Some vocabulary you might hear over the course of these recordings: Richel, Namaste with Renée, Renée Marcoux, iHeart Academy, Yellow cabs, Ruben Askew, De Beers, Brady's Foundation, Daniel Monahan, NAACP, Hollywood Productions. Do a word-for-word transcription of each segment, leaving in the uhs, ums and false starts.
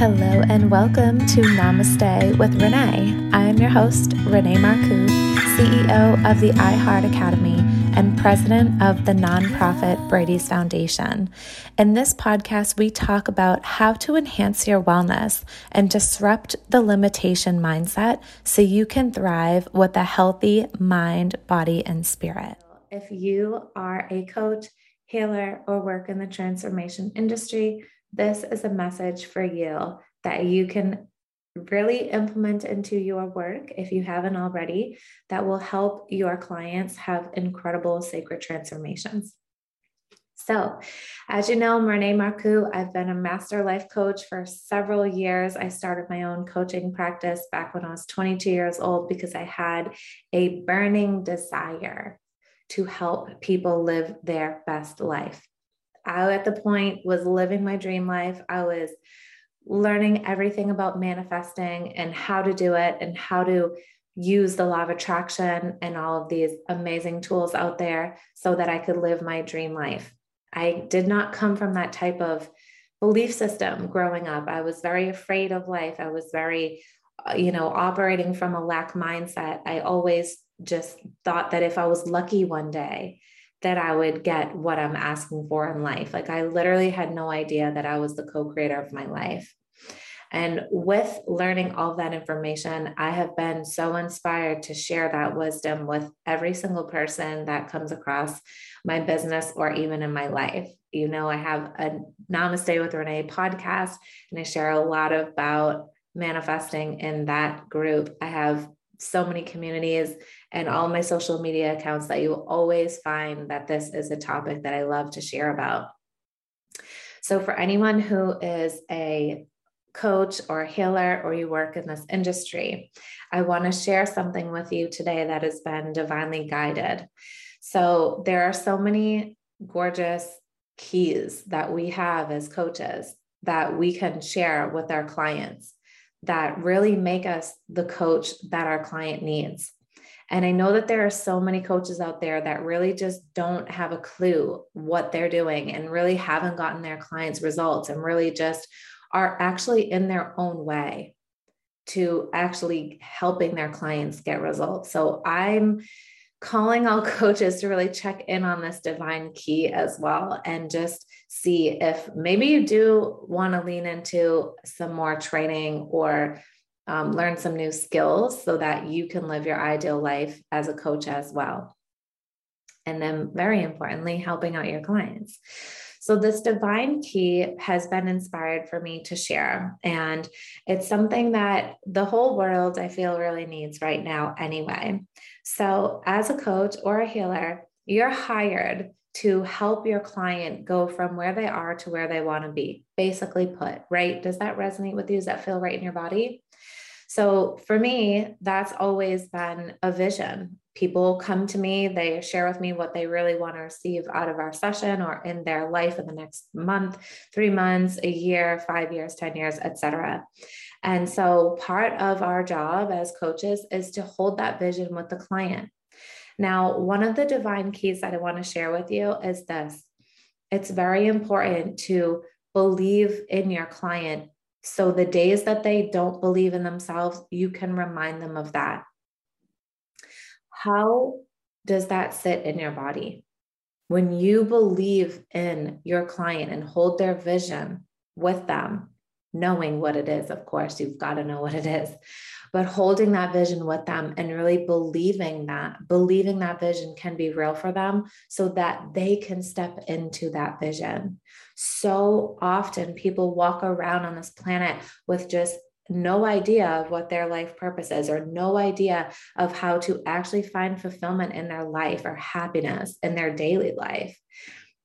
Hello and welcome to Namaste with Renée. I am your host, Renée Marcoux, C E O of the iHeart Academy and president of the nonprofit Brady's Foundation. In this podcast, we talk about how to enhance your wellness and disrupt the limitation mindset so you can thrive with a healthy mind, body, and spirit. If you are a coach, healer, or work in the transformation industry, this is a message for you that you can really implement into your work if you haven't already, that will help your clients have incredible sacred transformations. So, as you know, I'm Renée Marcoux. I've been a master life coach for several years. I started my own coaching practice back when I was twenty-two years old because I had a burning desire to help people live their best life. I, at the point, was living my dream life. I was learning everything about manifesting and how to do it and how to use the law of attraction and all of these amazing tools out there so that I could live my dream life. I did not come from that type of belief system growing up. I was very afraid of life. I was very, you know, operating from a lack mindset. I always just thought that if I was lucky one day, that I would get what I'm asking for in life. Like I literally had no idea that I was the co-creator of my life. And with learning all that information, I have been so inspired to share that wisdom with every single person that comes across my business or even in my life. You know, I have a Namaste with Renée podcast, and I share a lot about manifesting in that group. I have so many communities and all my social media accounts that you will always find that this is a topic that I love to share about. So for anyone who is a coach or a healer, or you work in this industry, I want to share something with you today that has been divinely guided. So there are so many gorgeous keys that we have as coaches that we can share with our clients that really make us the coach that our client needs. And I know that there are so many coaches out there that really just don't have a clue what they're doing and really haven't gotten their clients' results and really just are actually in their own way to actually helping their clients get results. So I'm calling all coaches to really check in on this divine key as well and just see if maybe you do want to lean into some more training or um, learn some new skills so that you can live your ideal life as a coach as well. And then very importantly, helping out your clients. So this divine key has been inspired for me to share. And it's something that the whole world, I feel, really needs right now anyway. So as a coach or a healer, you're hired to help your client go from where they are to where they want to be, basically put, right? Does that resonate with you? Does that feel right in your body? So for me, that's always been a vision. People come to me, they share with me what they really want to receive out of our session or in their life in the next month, three months, a year, five years, ten years, et cetera. And so part of our job as coaches is to hold that vision with the client. Now, one of the divine keys that I want to share with you is this. It's very important to believe in your client. So the days that they don't believe in themselves, you can remind them of that. How does that sit in your body? When you believe in your client and hold their vision with them, knowing what it is, of course, you've got to know what it is, but holding that vision with them and really believing that, believing that vision can be real for them so that they can step into that vision. So often people walk around on this planet with just no idea of what their life purpose is or no idea of how to actually find fulfillment in their life or happiness in their daily life.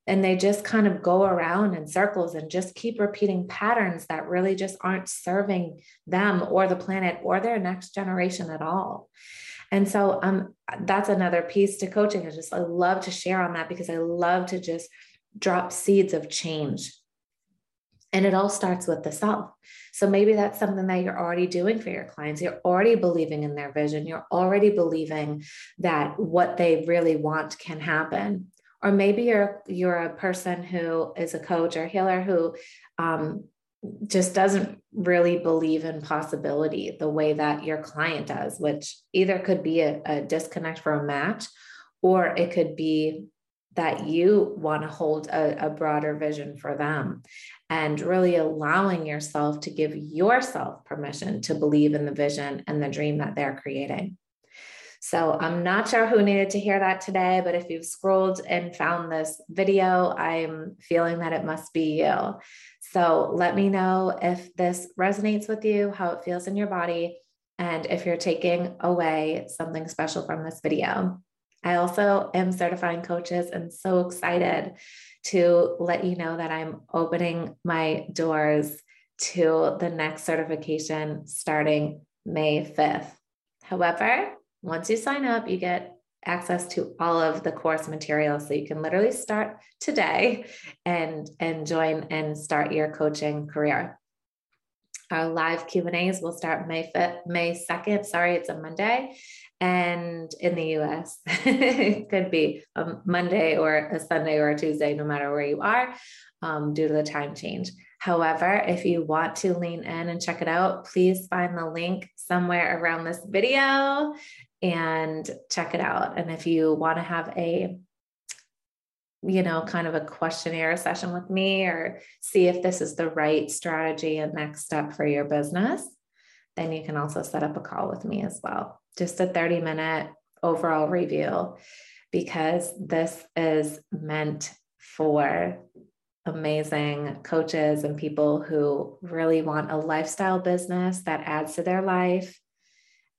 And they just kind of go around in circles and just keep repeating patterns that really just aren't serving them or the planet or their next generation at all. And so um, that's another piece to coaching. I just I love to share on that because I love to just drop seeds of change. And it all starts with the self. So maybe that's something that you're already doing for your clients. You're already believing in their vision. You're already believing that what they really want can happen. Or maybe you're, you're a person who is a coach or healer who, um, just doesn't really believe in possibility the way that your client does, which either could be a, a disconnect for a match, or it could be that you want to hold a, a broader vision for them, and really allowing yourself to give yourself permission to believe in the vision and the dream that they're creating. So I'm not sure who needed to hear that today, but if you've scrolled and found this video, I'm feeling that it must be you. So let me know if this resonates with you, how it feels in your body, and if you're taking away something special from this video. I also am certifying coaches and so excited to let you know that I'm opening my doors to the next certification starting May fifth. However, once you sign up, you get access to all of the course material. So you can literally start today and, and join and start your coaching career. Our live Q and A's will start May fifth, May second. Sorry, it's a Monday. And in the U S, it could be a Monday or a Sunday or a Tuesday, no matter where you are, um, due to the time change. However, if you want to lean in and check it out, please find the link somewhere around this video and check it out. And if you want to have a, you know, kind of a questionnaire session with me, or see if this is the right strategy and next step for your business, then you can also set up a call with me as well. Just a thirty minute overall review, because this is meant for amazing coaches and people who really want a lifestyle business that adds to their life,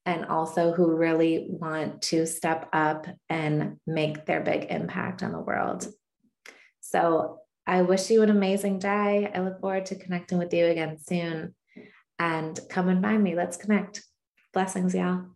and also who really want to step up and make their big impact on the world. So I wish you an amazing day. I look forward to connecting with you again soon, and come and find me. Let's connect. Blessings, y'all.